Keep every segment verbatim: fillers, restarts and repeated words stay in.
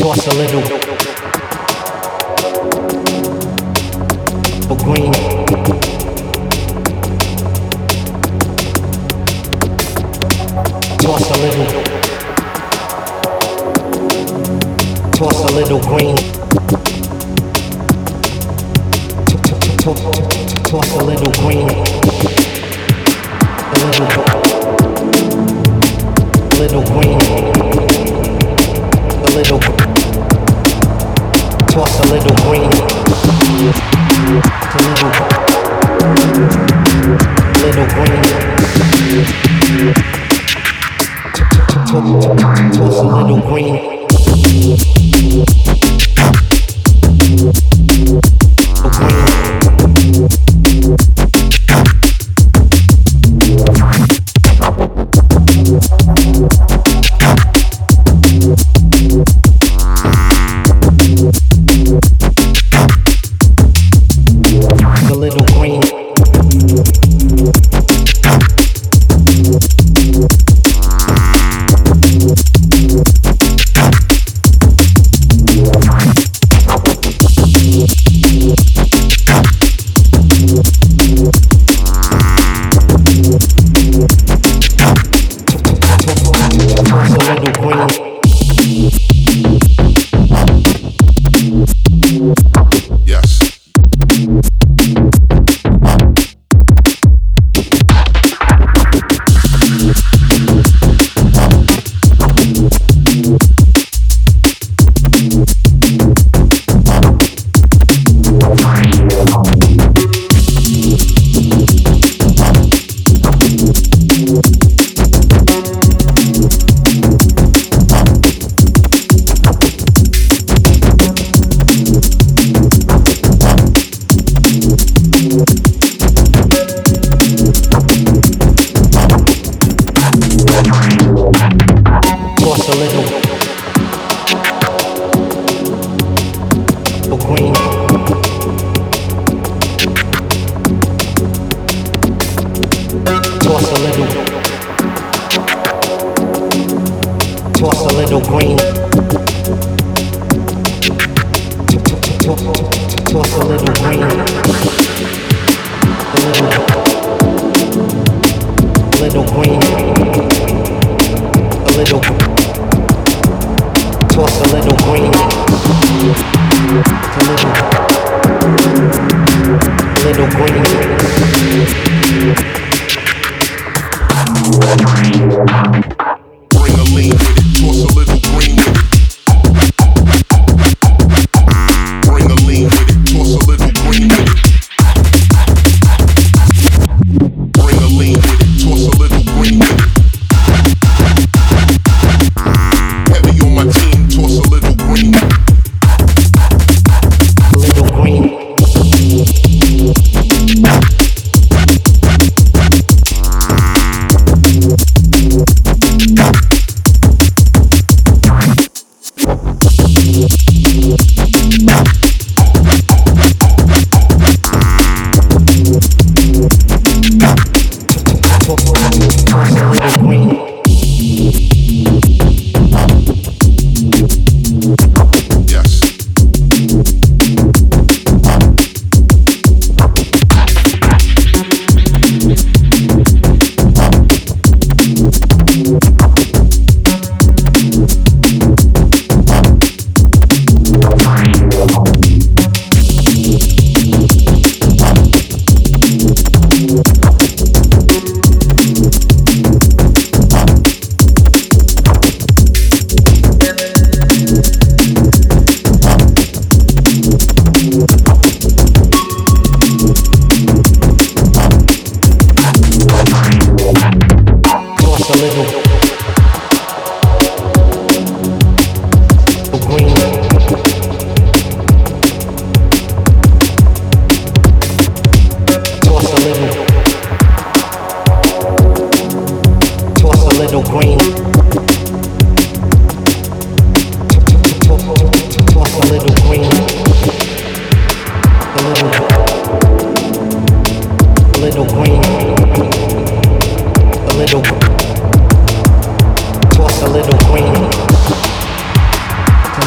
toss a little for green. Toss a little, toss a little green. Toss a little green, a little, little green, a little. Toss a little green, a little, little green. Toss a little green.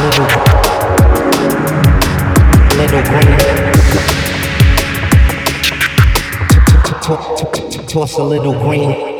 little, little green. Toss a little green.